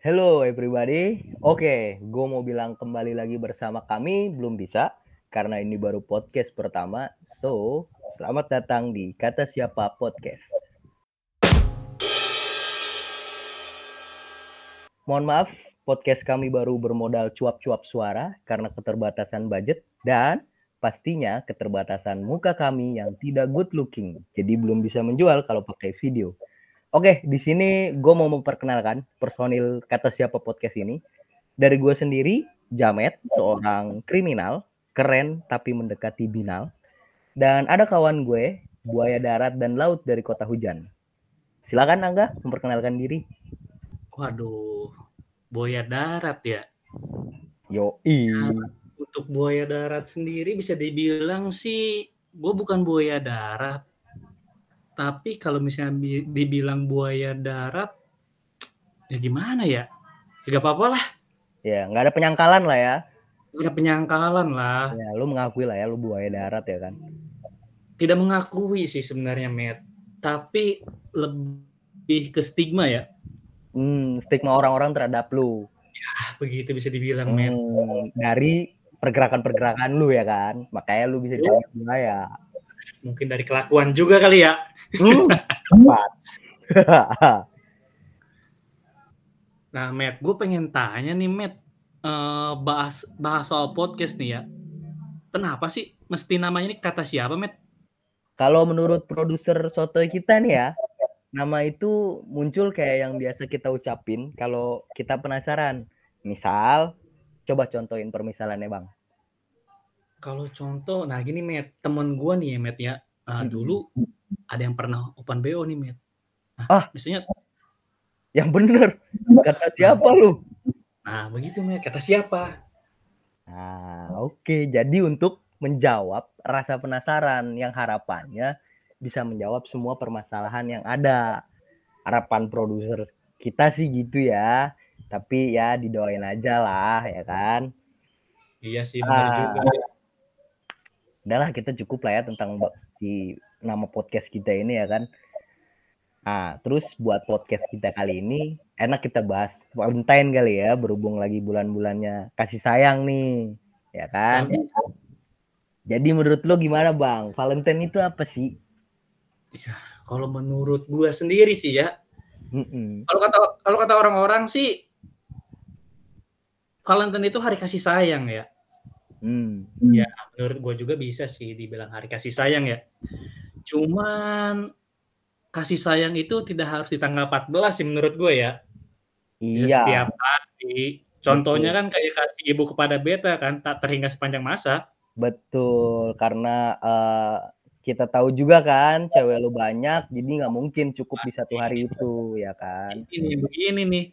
Hello everybody. Oke, gue mau bilang kembali lagi bersama kami belum bisa karena ini baru podcast pertama. So, selamat datang di Kata Siapa Podcast. Mohon maaf, podcast kami baru bermodal cuap-cuap suara karena keterbatasan budget dan pastinya keterbatasan muka kami yang tidak good looking. Jadi belum bisa menjual kalau pakai video. Oke, di sini gue mau memperkenalkan personil Kata Siapa Podcast ini. Dari gue sendiri, Jamet, seorang kriminal, keren tapi mendekati binal. Dan ada kawan gue, buaya darat dan laut dari kota hujan. Silakan Angga, memperkenalkan diri. Waduh, buaya darat ya? Yoi. Nah, untuk buaya darat sendiri bisa dibilang sih, gue bukan buaya darat. Tapi kalau misalnya dibilang buaya darat, ya gimana ya? Gak apa-apa lah. Ya, gak ada penyangkalan lah ya. Gak ada penyangkalan lah. Ya, lu mengakui lah ya, lu buaya darat ya kan? Tidak mengakui sih sebenarnya, Matt. Tapi lebih ke stigma ya. Stigma orang-orang terhadap lu. Ya, begitu bisa dibilang, Matt. Dari pergerakan-pergerakan lu ya kan? Makanya lu bisa dibilang buaya. Mungkin dari kelakuan juga kali ya. Nah, Matt, gue pengen tanya nih, Matt, bahas soal podcast nih ya. Kenapa sih mesti namanya ini Kata Siapa, Matt? Kalau menurut produser soto kita nih ya, nama itu muncul kayak yang biasa kita ucapin kalau kita penasaran. Misal, coba contohin permisalannya, Bang. Kalau contoh, nah gini, Matt, temen gue nih ya, Matt ya, dulu ada yang pernah open BO nih, Matt. Nah, misalnya, yang bener, kata siapa lu? Nah, begitu, Matt, kata siapa? Nah, oke. Jadi untuk menjawab rasa penasaran yang harapannya bisa menjawab semua permasalahan yang ada. Harapan produser kita sih gitu ya, tapi ya didoain aja lah, ya kan? Iya sih, bener juga. Udahlah, kita cukup lah ya tentang si nama podcast kita ini ya kan. Nah, terus buat podcast kita kali ini enak kita bahas Valentine kali ya, berhubung lagi bulan-bulannya kasih sayang nih, ya kan? Sampai. Jadi menurut lo gimana, Bang? Valentine itu apa sih? Ya, kalau menurut gua sendiri sih ya. Kalau kata orang-orang sih Valentine itu hari kasih sayang ya. Ya, menurut gue juga bisa sih dibilang hari kasih sayang ya. Cuman kasih sayang itu tidak harus di tanggal 14 sih menurut gue ya. Iya. Setiap hari. Contohnya kan kayak kasih ibu kepada beta kan, tak terhingga sepanjang masa. Betul, karena kita tahu juga kan cewek lu banyak, jadi nggak mungkin cukup di satu hari itu ya kan. Ini begini nih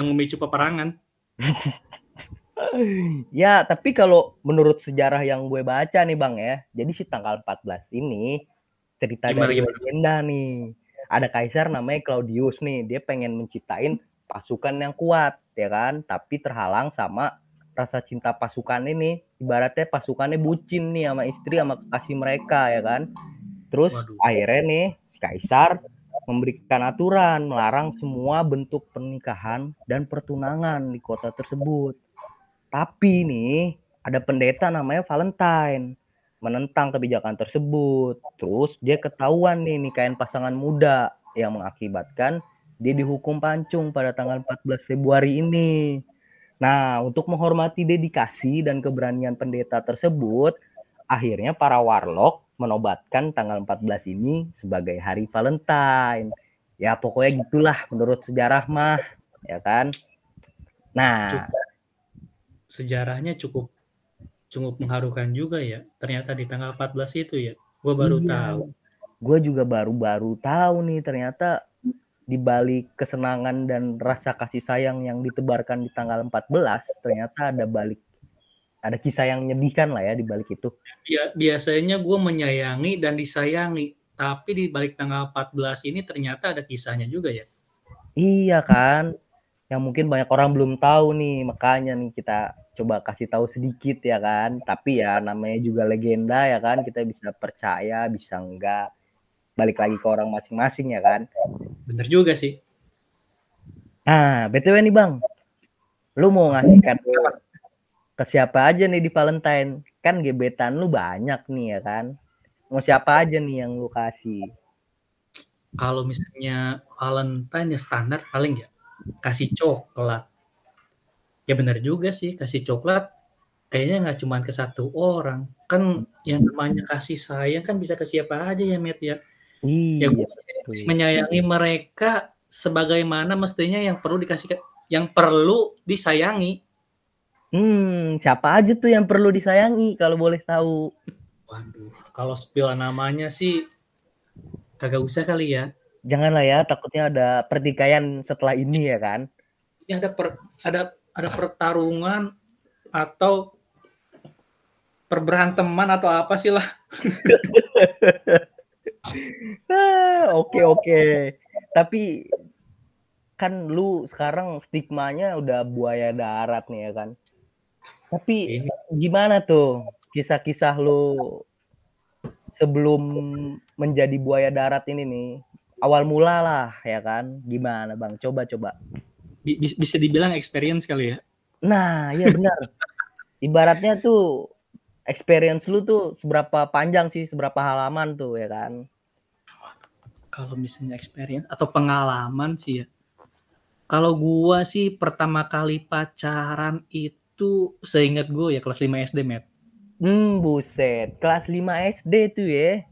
yang memicu peperangan. Ya, tapi kalau menurut sejarah yang gue baca nih, Bang ya. Jadi si tanggal 14 ini cerita dari legenda nih. Ada kaisar namanya Claudius nih, dia pengen menciptain pasukan yang kuat, ya kan? Tapi terhalang sama rasa cinta pasukan ini. Ibaratnya pasukannya bucin nih sama istri sama kekasih mereka, ya kan? Terus akhirnya nih kaisar memberikan aturan melarang semua bentuk pernikahan dan pertunangan di kota tersebut. Tapi nih, ada pendeta namanya Valentine menentang kebijakan tersebut. Terus dia ketahuan nih nikahin pasangan muda yang mengakibatkan dia dihukum pancung pada tanggal 14 Februari ini. Nah, untuk menghormati dedikasi dan keberanian pendeta tersebut, akhirnya para warlock menobatkan tanggal 14 ini sebagai hari Valentine. Ya, pokoknya gitulah menurut sejarah mah, ya kan? Nah, sejarahnya cukup mengharukan juga ya. Ternyata di tanggal 14 itu ya. Gue baru tahu. Gue juga baru tahu nih ternyata di balik kesenangan dan rasa kasih sayang yang ditebarkan di tanggal 14 ternyata ada kisah yang menyedihkan lah ya di balik itu. Ya, biasanya gue menyayangi dan disayangi, tapi di balik tanggal 14 ini ternyata ada kisahnya juga ya. Iya kan? Yang mungkin banyak orang belum tahu nih, makanya nih kita coba kasih tahu sedikit ya kan. Tapi ya namanya juga legenda ya kan, kita bisa percaya, bisa enggak. Balik lagi ke orang masing-masing ya kan. Bener juga sih. Ah, BTW nih Bang, lu mau ngasih kado ke siapa aja nih di Valentine? Kan gebetan lu banyak nih ya kan? Mau siapa aja nih yang lu kasih? Kalau misalnya Valentine ya standar paling ya kasih coklat. Ya benar juga sih, kasih coklat kayaknya nggak cuma ke satu orang. Kan yang namanya kasih sayang kan bisa ke siapa aja ya, Met ya. Iya. Ya gue menyayangi mereka sebagaimana mestinya yang perlu dikasih, yang perlu disayangi. Siapa aja tuh yang perlu disayangi kalau boleh tahu? Waduh, kalau spill namanya sih kagak usah kali ya. Janganlah ya, takutnya ada pertikaian setelah ini ya kan? Ya ada pertarungan atau perberanteman atau apa sih lah. Oke. Tapi kan lu sekarang stigmanya udah buaya darat nih ya kan. Tapi gimana tuh kisah-kisah lu sebelum menjadi buaya darat ini nih? Awal mula lah ya kan. Gimana Bang? Coba. Bisa dibilang experience kali ya? Nah, iya benar. Ibaratnya tuh experience lu tuh seberapa panjang sih, seberapa halaman tuh ya kan? Kalau misalnya experience atau pengalaman sih ya. Kalau gua sih pertama kali pacaran itu seingat gua ya kelas 5 SD, Met. Buset. Kelas 5 SD tuh ya.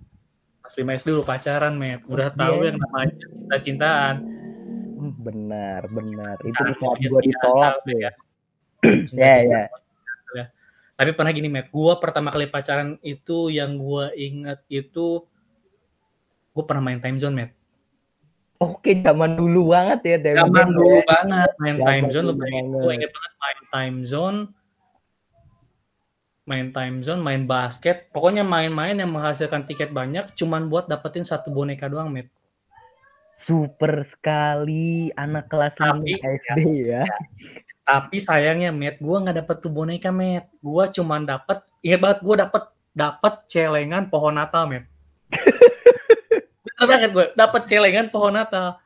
Kelas 5 SD lu pacaran, Met. Udah tahu yang namanya cinta-cintaan. Benar. Itu di saat gua ditolak tuh ya. Ya. Tapi pernah gini, Met. Gua pertama kali pacaran itu yang gua ingat itu gue pernah main time zone, Matt. Oke, zaman dulu banget ya. Zaman dulu banget. Gue ingat banget main time zone, main basket. Pokoknya main-main yang menghasilkan tiket banyak cuman buat dapetin satu boneka doang, Matt. Super sekali anak kelas 5 SD ya. Tapi sayangnya, Matt, gue gak dapet tuh boneka, Matt. Gue cuman dapet, ingat banget gue dapet celengan pohon Natal, Matt. Banget gue dapat celengan pohon Natal,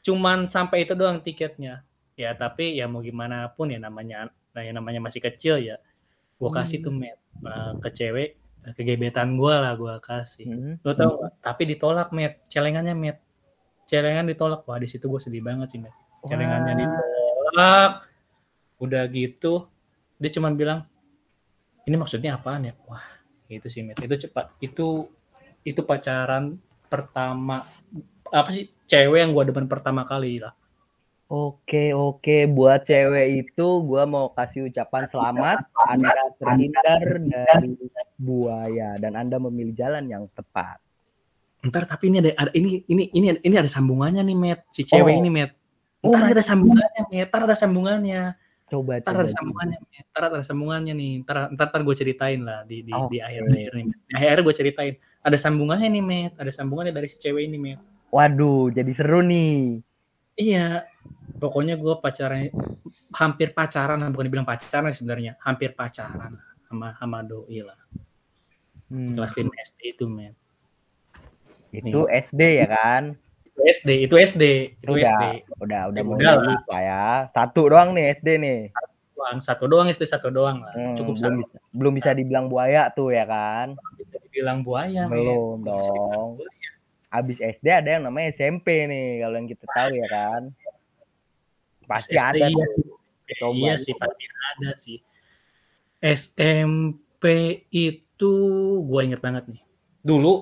cuman sampai itu doang tiketnya ya. Tapi ya mau gimana pun ya namanya masih kecil ya, gue kasih tuh Met ke cewek, ke gebetan gue lah gue kasih. Lo tau gak? Tapi ditolak Met celengan ditolak. Wah, di situ gue sedih banget sih, Met. Celengannya ditolak, udah gitu dia cuman bilang ini maksudnya apaan ya. Wah, gitu sih, Met. Itu cepat, itu pacaran pertama apa sih, cewek yang gue depan pertama kali lah. Oke. Buat cewek itu gue mau kasih ucapan selamat. Anda terhindar dari buaya dan Anda memilih jalan yang tepat. Ntar tapi ini ada ini ada sambungannya nih, Met. Si cewek ini, Met. Ntar ada sambungannya, Met. Ntar gue ceritain lah di akhirnya ini. Di akhir gue ceritain. Ada sambungannya nih, Met. Ada sambungannya dari si cewek ini, Met. Waduh, jadi seru nih. Iya. Pokoknya gue hampir pacaran, bukan dibilang pacaran sebenarnya. Hampir pacaran sama doi lah. Kelas 5 SD itu, Met. Itu nih. SD ya kan? Itu SD. Udah mulai ya. Satu doang nih SD nih. Satu doang SD lah. Belum bisa dibilang buaya tuh ya kan? Belum dong. Abis SD ada yang namanya SMP nih, kalau yang kita tahu ya kan. Pasti SD ada. Iya sih, pasti ada sih. SMP itu gue inget banget nih. Dulu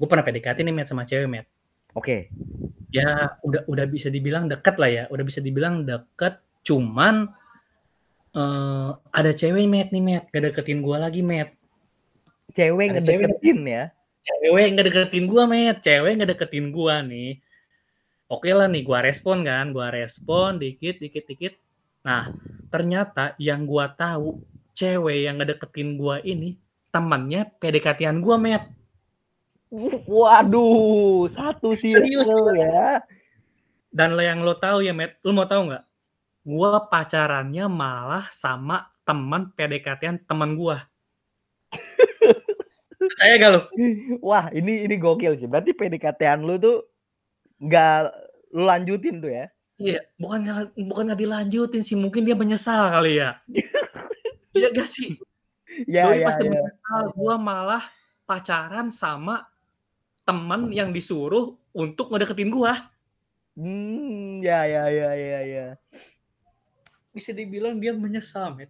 gue pernah PDKT nih, Met, sama cewek, Met. Oke. Ya udah bisa dibilang deket lah ya. Cuman ada cewek, Met, nih, Met. Gak deketin gue lagi, Met. Cewek ngedeketin gue nih. Oke lah nih, gue respon dikit. Nah, ternyata yang gue tahu cewek yang ngedeketin gue ini temannya PDKT-an gue, Met. Waduh, satu sih. Serius ya. Dan yang lo tahu ya, Met, lo mau tahu nggak? Gue pacarannya malah sama teman PDKT-an teman gue. Percaya gak lu? Wah, ini gokil sih. Berarti PDKT-an lu tuh gak lu lanjutin tuh ya? Iya, bukan nggak dilanjutin sih, mungkin dia menyesal kali ya. Iya gak sih? Doi pasti menyesal. Gue malah pacaran sama teman yang disuruh untuk ngedeketin gue. Ya. Bisa dibilang dia menyesal, ya,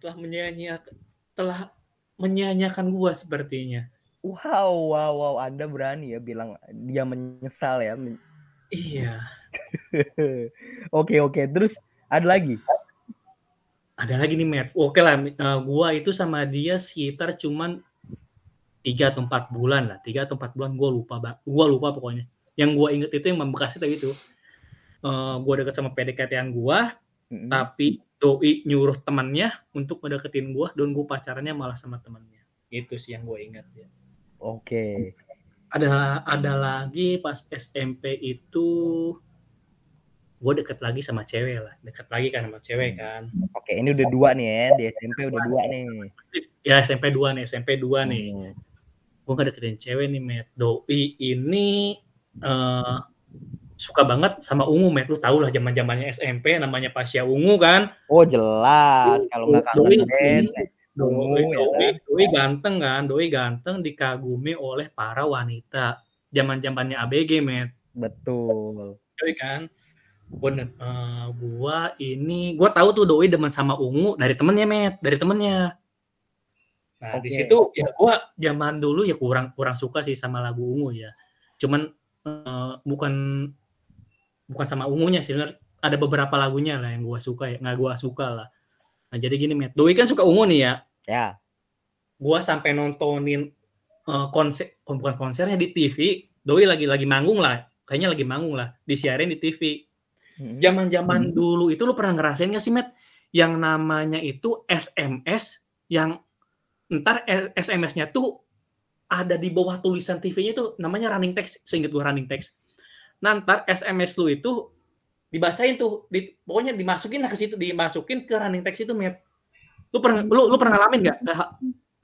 telah menyia-nyiakan gue sepertinya. Wow, Anda berani ya bilang dia menyesal ya. Iya. Oke. Terus ada lagi? Ada lagi nih, Matt. Oke lah, gue itu sama dia sekitar cuman 3 atau 4 bulan, gue lupa pokoknya. Yang gue inget itu yang membekas itu. Gue deket sama PDKT-an gue, tapi doi nyuruh temannya untuk mendeketin gue, dan gue pacarannya malah sama temannya. Itu sih yang gue ingat ya. Oke. Ada lagi pas SMP itu gue deket lagi sama cewek lah. Deket lagi kan sama cewek kan. Oke, ini udah 2 nih ya. Di SMP udah 2 nih. Ya SMP 2 nih. Gue gak deketin cewek nih, Matt. Doi ini suka banget sama Ungu, Matt. Lu tau lah zaman-zamannya SMP namanya Pasya Ungu kan. Oh jelas, kalau gak kangen Doi ganteng kan. Doi ganteng dikagumi oleh para wanita. Zaman-zamannya ABG, Matt. Betul. Doi kan. Bener. Gua tahu tuh Doi demen sama Ungu dari temennya, Matt. Nah, okay. Di situ ya gua zaman dulu ya kurang suka sih sama lagu Ungu ya. Cuman bukan sama Ungunya sih, bener. Ada beberapa lagunya lah yang gua suka ya. Nggak gua suka lah. Nah, jadi gini, Matt. Doi kan suka Ungu nih ya. Ya. Gua sampai nontonin bukan konsernya di TV. Doi lagi manggung lah. Kayaknya lagi manggung lah. Disiarin di TV. Zaman-zaman dulu itu lu pernah ngerasain gak sih, Matt? Yang namanya itu SMS yang ntar SMS-nya tuh ada di bawah tulisan TV-nya itu namanya running text. Seinget gue running text. Nah, ntar SMS lu itu dibacain tuh, pokoknya dimasukin lah ke situ, dimasukin ke running text itu, Matt. Lu pernah ngalamin nggak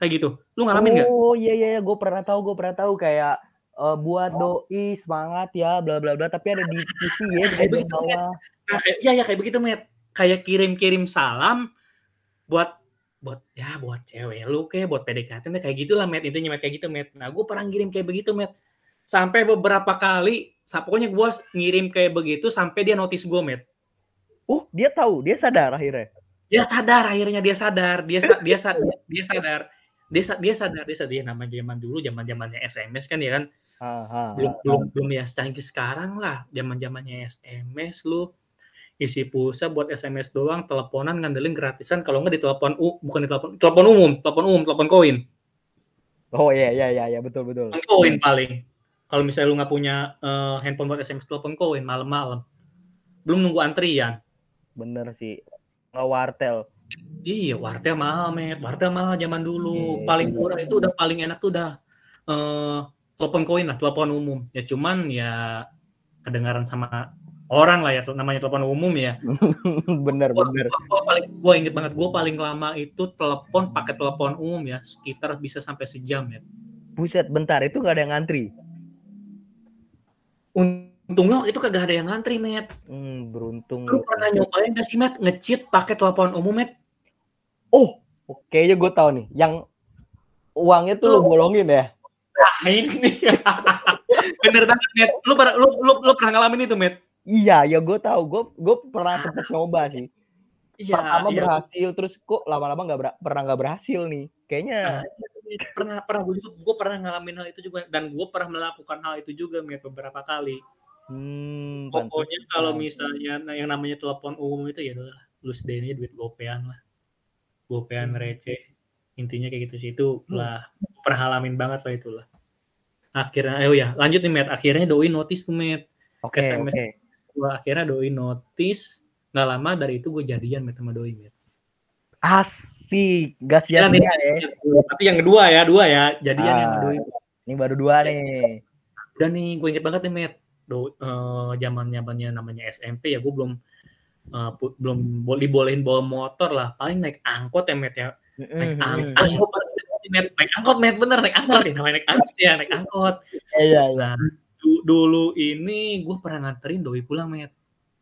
kayak gitu? Lu ngalamin nggak? Oh iya, gue pernah tahu kayak buat doi semangat ya, bla bla bla. Tapi ada di TV ya, kayak begitu. Iya, kayak begitu, Matt. Kayak kirim salam buat cewek lu kayak buat PDKT kayak gitulah, Matt. Intinya kayak gitu, Matt. Nah, gue pernah ngirim kayak begitu, Matt. Sampai beberapa kali, pokoknya gue ngirim kayak begitu sampai dia notice gue, Matt. Dia tahu, dia sadar akhirnya. Dia sadar. Zaman dulu, zaman-zamannya SMS kan ya kan. Belum ya secanggih sekarang lah. Zaman-zamannya SMS lu isi pulsa buat SMS doang, teleponan ngandelin gratisan, kalau enggak telepon umum, telepon koin. Oh iya, betul. Koin paling. Kalau misalnya lu nggak punya handphone buat SMS, telepon koin malam-malam. Belum nunggu antrian. Bener sih. Nggak wartel. Iya, wartel mahal, Met. Wartel mahal zaman dulu. Paling murah itu udah paling enak tuh udah telepon koin lah, telepon umum. Ya cuman ya kedengaran sama orang lah ya namanya telepon umum ya. Bener. Gue inget banget. Gue paling lama itu telepon pakai telepon umum ya. Sekitar bisa sampai sejam ya. Buset, bentar. Itu nggak ada yang ngantri. Untungnya waktu itu kagak ada yang ngantri, Matt. Beruntung. Lu pernah nyobain gak sih, Matt, nge-cheat pakai telepon umum, Matt? Kayaknya gue tahu nih. Yang uangnya tuh lu bolongin ya? Nah, ini. Bener banget, Matt. Lu pernah ngalamin itu, Matt? Iya, gue tahu. Gue pernah sempat nyoba sih. Iya, pertama berhasil, terus kok lama-lama nggak berhasil nih. Kayaknya pernah gue pernah ngalamin hal itu juga, dan gue pernah melakukan hal itu juga, Matt, beberapa kali. Pokoknya kalau misalnya yang namanya telepon umum itu ya adalah lu sedainya duit gopean receh. Intinya kayak gitu sih, itu lah perhalamin banget lah itulah. Akhirnya lanjut nih, Matt. Akhirnya doi notice tuh, Matt. Oke. Gua akhirnya doi notice. Nggak lama dari itu gue jadian, Matt, sama doi, Matt. Asik, gas ya. Tapi yang kedua ya, jadian yang kedua. Ini baru 2 nih. Udah nih, gue inget banget nih, Matt. Zamannya namanya SMP ya, gue belum dibolehin bawa motor lah. Paling naik angkot ya, Matt ya. Naik angkot. Iya. Dulu ini gue pernah nganterin doi pulang, Matt.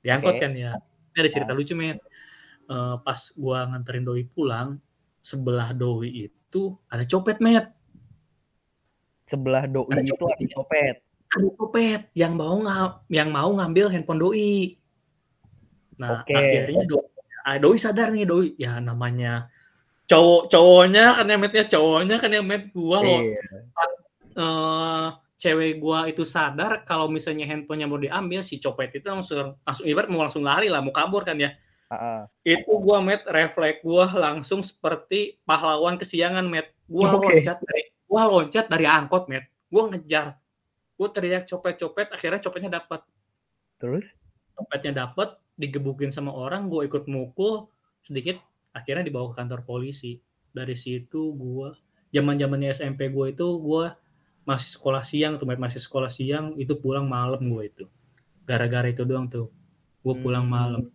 Diangkot kan ya. Ini ada cerita lucu, men. Pas gue nganterin Doi pulang, sebelah Doi itu ada copet, men. Sebelah Doi ada itu ada copet. Ada copet yang mau ngambil handphone Doi. Nah, akhirnya Doi sadar nih, Doi. Ya, namanya cowoknya kan yang met gue loh. Cewek gua itu sadar kalau misalnya handphonenya mau diambil, si copet itu langsung ibarat mau langsung lari lah, mau kabur kan ya. Itu gua met, refleks gua langsung seperti pahlawan kesiangan met. Gua loncat dari angkot met. Gua ngejar. Gua teriak copet, akhirnya copetnya dapat. Terus? Copetnya dapat, digebukin sama orang, gua ikut mukul sedikit, akhirnya dibawa ke kantor polisi. Dari situ gua zaman-zamannya SMP gua itu gua masih sekolah siang itu pulang malam gue itu. Gara-gara itu doang tuh. Gue pulang malam.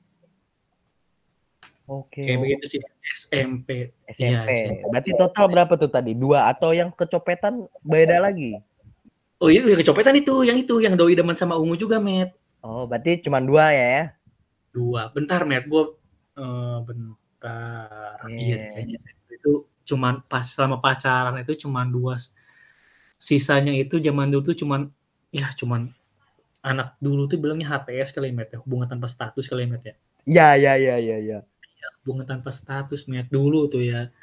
Oke. Kayak begitu sih SMP. Ya, SMP. Berarti total berapa tuh tadi? 2 atau yang kecopetan beda lagi? Oh, itu yang kecopetan itu yang Doi demen sama Ungu juga, Met. Oh, berarti cuma 2 ya? 2. Bentar, Met. Gue bentar. Iya, itu cuma pas selama pacaran itu cuma 2. Sisanya itu zaman dulu tuh cuman anak dulu tuh bilangnya HTS kalimat ya, hubungan tanpa status kalimat ya. Iya. Ya, hubungan tanpa status met dulu tuh ya.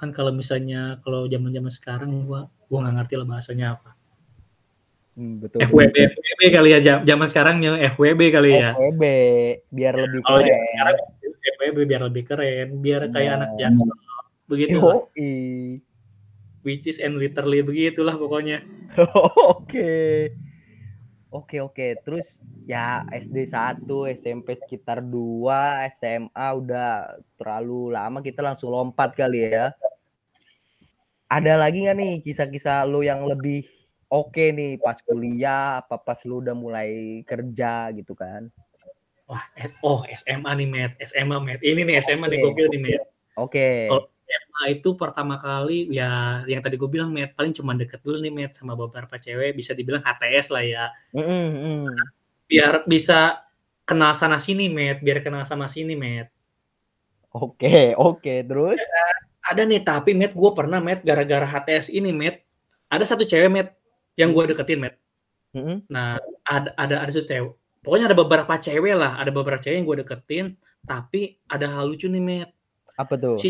Kan kalau misalnya kalau zaman-zaman sekarang gua enggak ngerti lah bahasanya apa. Betul. FWB kali ya zaman sekarangnya FWB kali ya. FWB biar lebih keren. Kalau sekarang FWB biar lebih keren, biar kayak anak Jackson begitu. Yoi. Which is and literally begitulah pokoknya. Oke. Terus ya SD 1, SMP sekitar 2, SMA udah terlalu lama, kita langsung lompat kali ya. Ada lagi nggak nih kisah-kisah lu yang lebih oke nih pas kuliah, apa pas lu udah mulai kerja gitu kan? Wah, SMA nih, Matt. Ini nih SMA nih gokil nih, Matt. Oke. Oh, SMA itu pertama kali ya yang tadi gue bilang met, paling cuma deket dulu nih met sama beberapa cewek, bisa dibilang HTS lah ya. Biar bisa kenal sana sini met, Oke, terus ya, ada nih tapi met gue pernah met gara-gara HTS ini met, ada satu cewek met yang gue deketin met. Nah ada satu cewek, pokoknya ada beberapa cewek yang gue deketin, tapi ada hal lucu nih met. Apa tuh?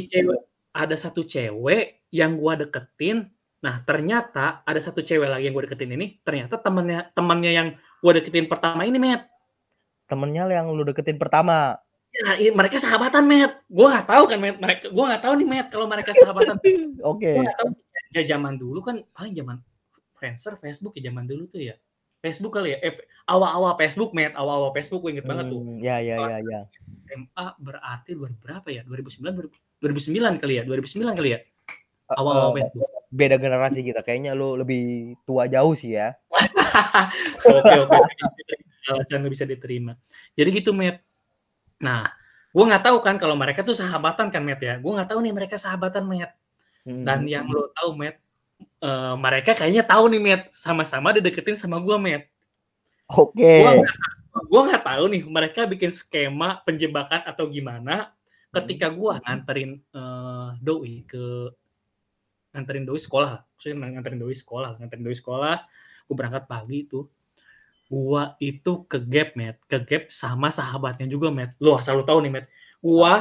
Ada satu cewek yang gue deketin, nah ternyata ada satu cewek lagi yang gue deketin ini, ternyata temannya yang gue deketin pertama ini, Matt. Temennya yang lu deketin pertama? Ya, mereka sahabatan, Matt. Gue nggak tahu kan, Matt. Gue nggak tahu nih, Matt, kalau mereka sahabatan. Oke. Gue nggak tahu. Ya zaman dulu kan, paling zaman Friendster, Facebook ya zaman dulu tuh ya. Facebook kali ya. Awal-awal Facebook, Matt. Awal-awal Facebook, gue inget banget tuh. Ya. SMA berarti berapa ya? 2009 kali ya. Awal Facebook. Beda generasi kita. Kayaknya lu lebih tua jauh sih ya. Oke. Alasan lu bisa diterima. Jadi gitu, Matt. Nah, gue nggak tahu kan kalau mereka tuh sahabatan kan, Matt ya. Gue nggak tahu nih mereka sahabatan, Matt. Dan yang lu tahu, Matt, mereka kayaknya tahu nih, Matt. Sama-sama dideketin sama gue, Matt. Oke. Gue nggak tahu nih mereka bikin skema penjebakan atau gimana. Ketika gue nganterin Doi sekolah, gue berangkat pagi itu, gue itu ke gap sama sahabatnya juga, Matt. Lo asal lo tahu nih, Matt, gue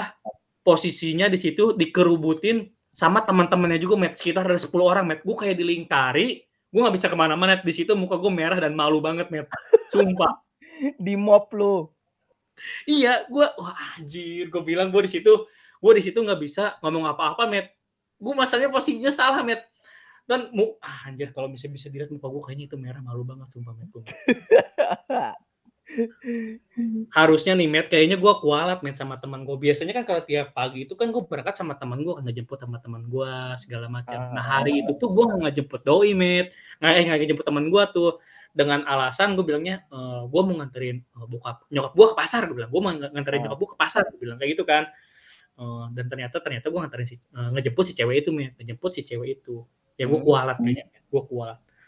posisinya di situ dikerubutin sama teman-temannya juga, Matt. Sekitar ada 10 orang, Matt. Gue kayak dilingkari, gue nggak bisa kemana-mana di situ, muka gue merah dan malu banget, Matt. Sumpah. Di mop lu. Iya, gue anjir, gue bilang gue di situ nggak bisa ngomong apa-apa, Matt. Gue masalahnya posisinya salah, Matt. Dan anjir kalau bisa dilihat muka gue kayaknya itu merah, malu banget sumpah, Matt. Harusnya nih, Matt, kayaknya gue kualat, Matt, sama teman gue. Biasanya kan kalau tiap pagi itu kan gue berangkat sama teman gue, ngejemput sama teman gue segala macam. Nah, hari itu tuh gue nggak jemput Doi, Matt. Nggak jemput teman gue tuh. Dengan alasan gue bilangnya, gue mau nganterin nyokap gue ke pasar. Gue bilang, gue mau nganterin nyokap gue ke pasar. Gue bilang kayak gitu kan. Dan ternyata gue ngejemput si cewek itu, Met. Ya gue kualat kayaknya.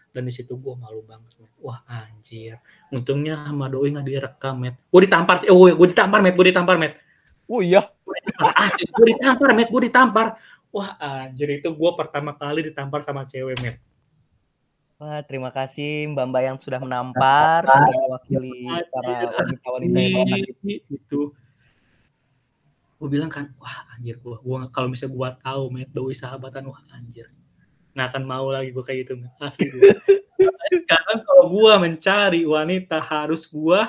Dan di situ gue malu banget, man. Wah anjir, untungnya sama doi nggak direkam, met. Gue ditampar sih, gue ditampar, met. Oh iya, gue ditampar, met. Wah anjir, itu gue pertama kali ditampar sama cewek, met. Wah, terima kasih Mbak yang sudah menampar, mewakili para wanita-wanita yang itu. Gue bilang kan, wah anjir gue kalau misalnya gue tahu met doi sahabatan, wah anjir, nggak akan mau lagi gue kayak gitu, asli gue. Sekarang kalau gue mencari wanita harus gue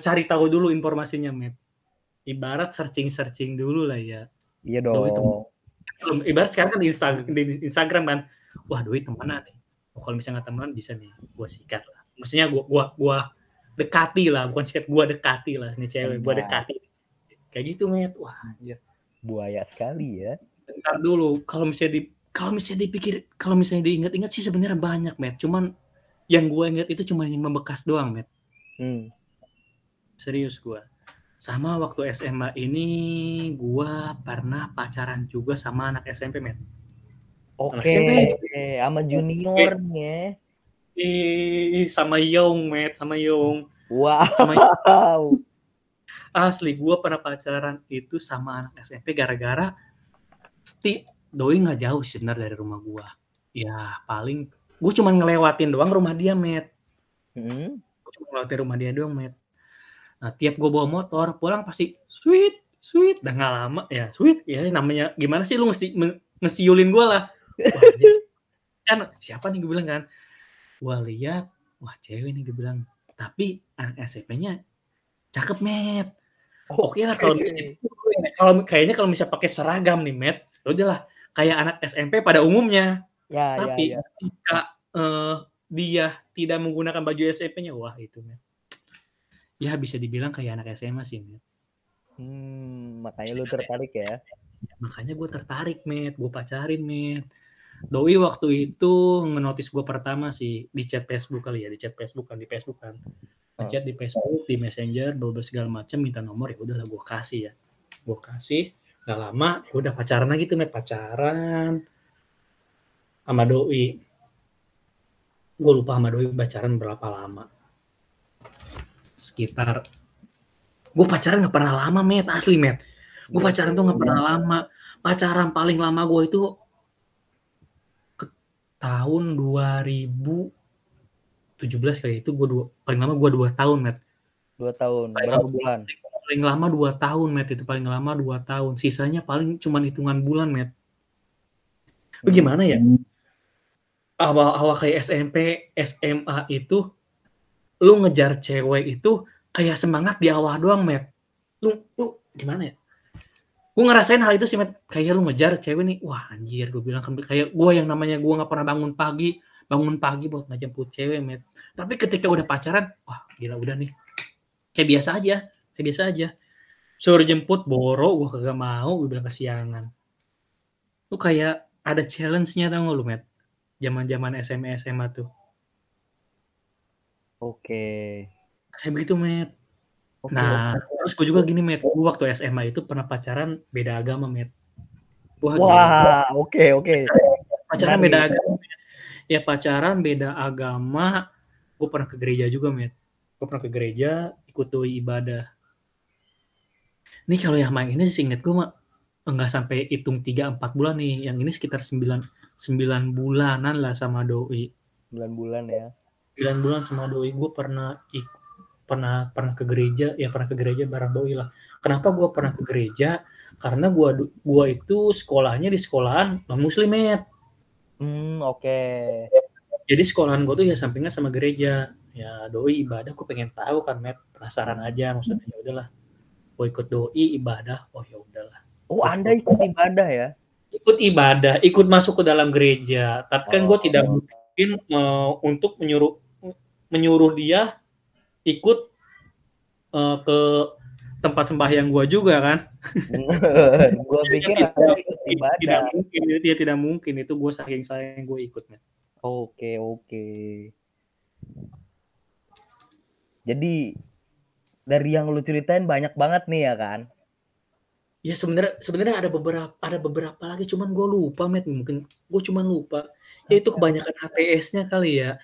cari tahu dulu informasinya, met. Ibarat searching dulu lah ya. Iya dong. Ibarat sekarang kan di Instagram kan. Wah doi temenan nih, kalau misalnya nggak temenan bisa nih gue sikat lah, maksudnya gue dekati lah, bukan sikat, gue dekati lah nih cewek, gue dekati kayak gitu, met. Wah anjir, buaya sekali ya. Bentar dulu, kalau misalnya diingat-ingat sih sebenarnya banyak, met, cuman yang gue ingat itu cuma yang membekas doang, met. Serius gue. Sama waktu SMA ini gue pernah pacaran juga sama anak SMP, met. Oke, sama junior nih ya. Sama Yong, met, sama Yong. Wow. Asli, gue pernah pacaran itu sama anak SMP gara-gara doi nggak jauh sebenarnya dari rumah gue. Ya paling gue cuma ngelewatin doang rumah dia, met. Gue cuma ngelewatin rumah dia doang, met. Nah, tiap gue bawa motor pulang pasti sweet. Udah nggak lama ya, sweet. Ya namanya gimana sih, lu mesti ngesiulin gue lah. Wah, kan siapa nih gue bilang kan, gue lihat, wah cewek nih gue bilang, tapi anak SMP-nya cakep, met. Oke lah kalau misalnya pakai seragam nih, met, udah lah kayak anak SMP pada umumnya ya, tapi ketika dia tidak menggunakan baju SMP-nya, wah itu, met, ya bisa dibilang kayak anak SMA sih, met. Makanya lu tertarik ya. Makanya gue tertarik, met. Gue pacarin, met. Doi waktu itu ngenotis gue pertama sih di chat Facebook kali ya, di Facebook kan. Ngechat di Facebook, di Messenger, berbagai segala macam, minta nomor, ya udahlah gue kasih ya. Gue kasih, nggak lama, ya udah pacaran lagi tuh, met, pacaran sama doi. Gue lupa sama doi pacaran berapa lama. Sekitar gue pacaran nggak pernah lama, met, asli, met. Gue pacaran tuh gak pernah lama. Pacaran paling lama gue itu ke tahun 2017 kali itu. Paling lama gue 2 tahun, met. 2 tahun, berapa bulan? Paling lama 2 tahun, met. Itu paling lama 2 tahun. Sisanya paling cuman hitungan bulan, met. Gimana ya? Awal-awal kayak SMP, SMA itu, lu ngejar cewek itu kayak semangat di awal doang, met. Lu gimana ya? Gue ngerasain hal itu sih, met. Kayaknya lu ngejar cewek nih, wah anjir, gue bilang kayak gue yang namanya gue nggak pernah bangun pagi buat ngejemput cewek, met. Tapi ketika udah pacaran, wah gila, udah nih kayak biasa aja. Suruh jemput boro, gue kagak mau, gue bilang kesiangan. Lu kayak ada challenge-nya, tau nggak lu, met? Zaman-zaman SMA tuh. Oke. Kayak begitu, met. Nah, terus gue juga gini, met. Gue waktu SMA itu pernah pacaran beda agama, met. Wah, oke. Pacaran beda agama, met. Ya, pacaran beda agama. Gue pernah ke gereja juga, met. Gue pernah ke gereja, ikut doi ibadah. Nih kalau yang main ini seinget gue, enggak sampai hitung 3-4 bulan nih. Yang ini sekitar 9 bulanan lah sama doi. 9 bulan ya. 9 bulan sama doi. Gue pernah ikut. Pernah ke gereja, ya pernah ke gereja bareng doi lah. Kenapa gue pernah ke gereja? Karena gue itu sekolahnya di sekolahan non-muslim, met. Oke. Jadi sekolahan gue tuh ya sampingnya sama gereja. Ya doi ibadah, gue pengen tahu kan, met, penasaran aja, maksudnya ya udahlah. Gue ikut doi ibadah, oh ya udahlah. Oh, Anda ikut ibadah ya? Ikut ibadah, ikut masuk ke dalam gereja. Tapi kan gue tidak mungkin untuk menyuruh dia ikut ke tempat sembahyang gue juga kan. Gue pikir tidak mungkin itu gue saking gue ikutnya. Oke. Jadi dari yang lu ceritain banyak banget nih ya kan? Ya sebenarnya ada beberapa lagi, cuman gue lupa, Matt. Mungkin gue cuman lupa. Ya itu kebanyakan HTS-nya kali ya.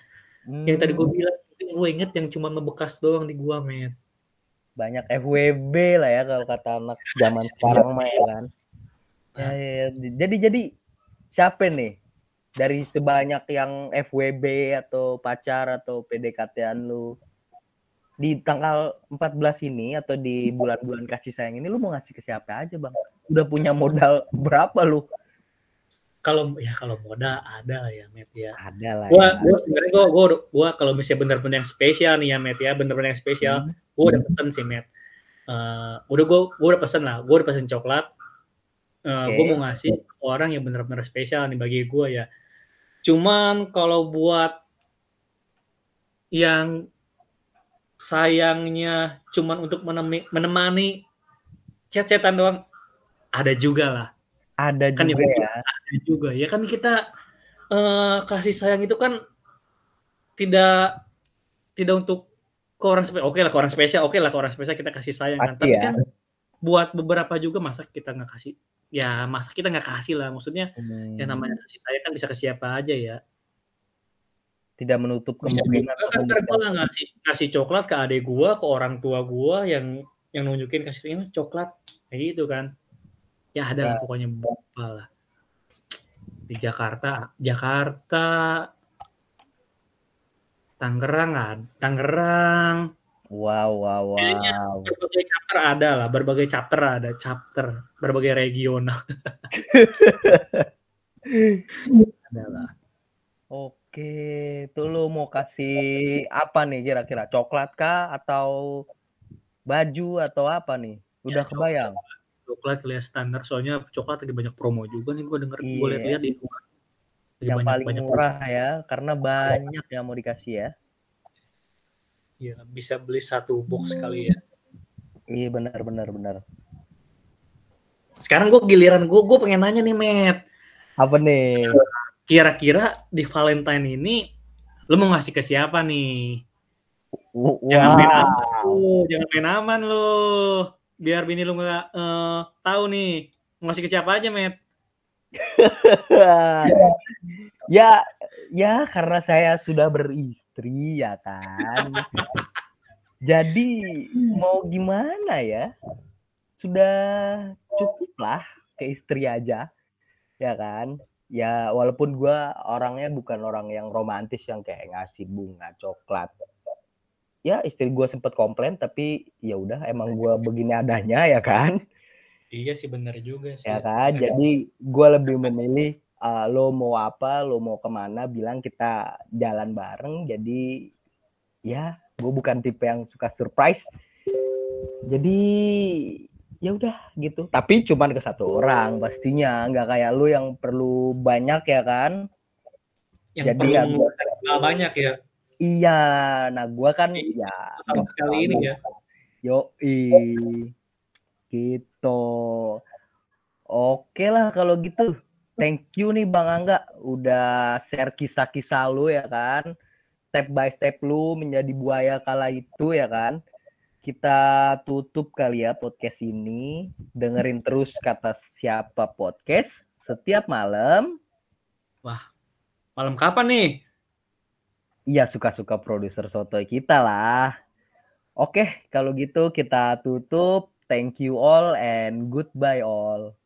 Yang tadi gue bilang, gue inget yang cuman membekas doang di gue, Matt. Banyak FWB lah ya kalau kata anak zaman sekarang mah ya kan. Ya. Jadi siapa nih dari sebanyak yang FWB atau pacar atau PDKT-an lu di tanggal 14 ini atau di bulan-bulan kasih sayang ini, lu mau ngasih ke siapa aja, Bang? Udah punya modal berapa lu? Kalau modal ada lah ya, Met ya. Ada lah. Gua kalau misalnya benar-benar yang spesial nih ya, Met ya, benar-benar yang spesial, gua udah pesen sih, Met. Udah pesen coklat. Gua mau ngasih orang yang benar-benar spesial nih bagi gua ya. Cuman kalau buat yang sayangnya cuman untuk menemani chat-chatan doang, ada juga lah. Ada kan juga ya. Ada juga ya kan, kita kasih sayang itu kan tidak untuk ke orang spesial. Oke lah ke orang spesial kita kasih sayang kan. Tapi ya, kan buat beberapa juga masa kita nggak kasih lah, maksudnya yang namanya kasih sayang kan bisa ke siapa aja ya. Tidak menutup kemungkinan kan tergola ngasih coklat ke adek gua, ke orang tua gua yang nunjukin kasih ini coklat kayak gitu kan. Ya ada lah pokoknya berapa lah. Di Jakarta, Tangerang. Wow. Kayaknya berbagai chapter, berbagai regional. Adalah. Oke, tuh lu mau kasih apa nih kira-kira? Coklat kah atau baju atau apa nih? Udah ya, kebayang? Coklat kelihatan standar, soalnya coklat lagi banyak promo juga nih, gue denger. Iya. Gue lihat-lihat di luar. Yang paling murah promo ya, karena banyak yang mau dikasih ya. Iya, bisa beli satu box kali ya. Iya, benar. Sekarang gue giliran gue pengen nanya nih, Matt. Apa nih? Kira-kira di Valentine ini lu mau ngasih ke siapa nih? Wow. Jangan main aman lu. Biar bini lu enggak tahu nih mau ngasih ke siapa aja, Met. ya karena saya sudah beristri ya kan. Jadi mau gimana ya? Sudah cukuplah ke istri aja. Ya kan? Ya walaupun gue orangnya bukan orang yang romantis yang kayak ngasih bunga, coklat. Ya istri gue sempet komplain, tapi ya udah emang gue begini adanya ya kan. Iya sih, bener juga sih. Ya kan, jadi gue lebih memilih lo mau apa, lo mau kemana, bilang kita jalan bareng. Jadi ya gue bukan tipe yang suka surprise. Jadi ya udah gitu, tapi cuman ke satu orang pastinya, nggak kayak lu yang perlu banyak ya kan, yang jadi perlu ya gua, banyak ya. Iya, nah gua kan ya sekali ini ya yoi gitu. Oke lah kalau gitu, thank you nih Bang Angga udah share kisah-kisah lu ya kan, step by step lu menjadi buaya kala itu ya kan. Kita tutup kali ya podcast ini. Dengerin terus Kata Siapa Podcast setiap malam. Wah, malam kapan nih? Iya, suka-suka produser sotoy kita lah. Oke, kalau gitu kita tutup. Thank you all and goodbye all.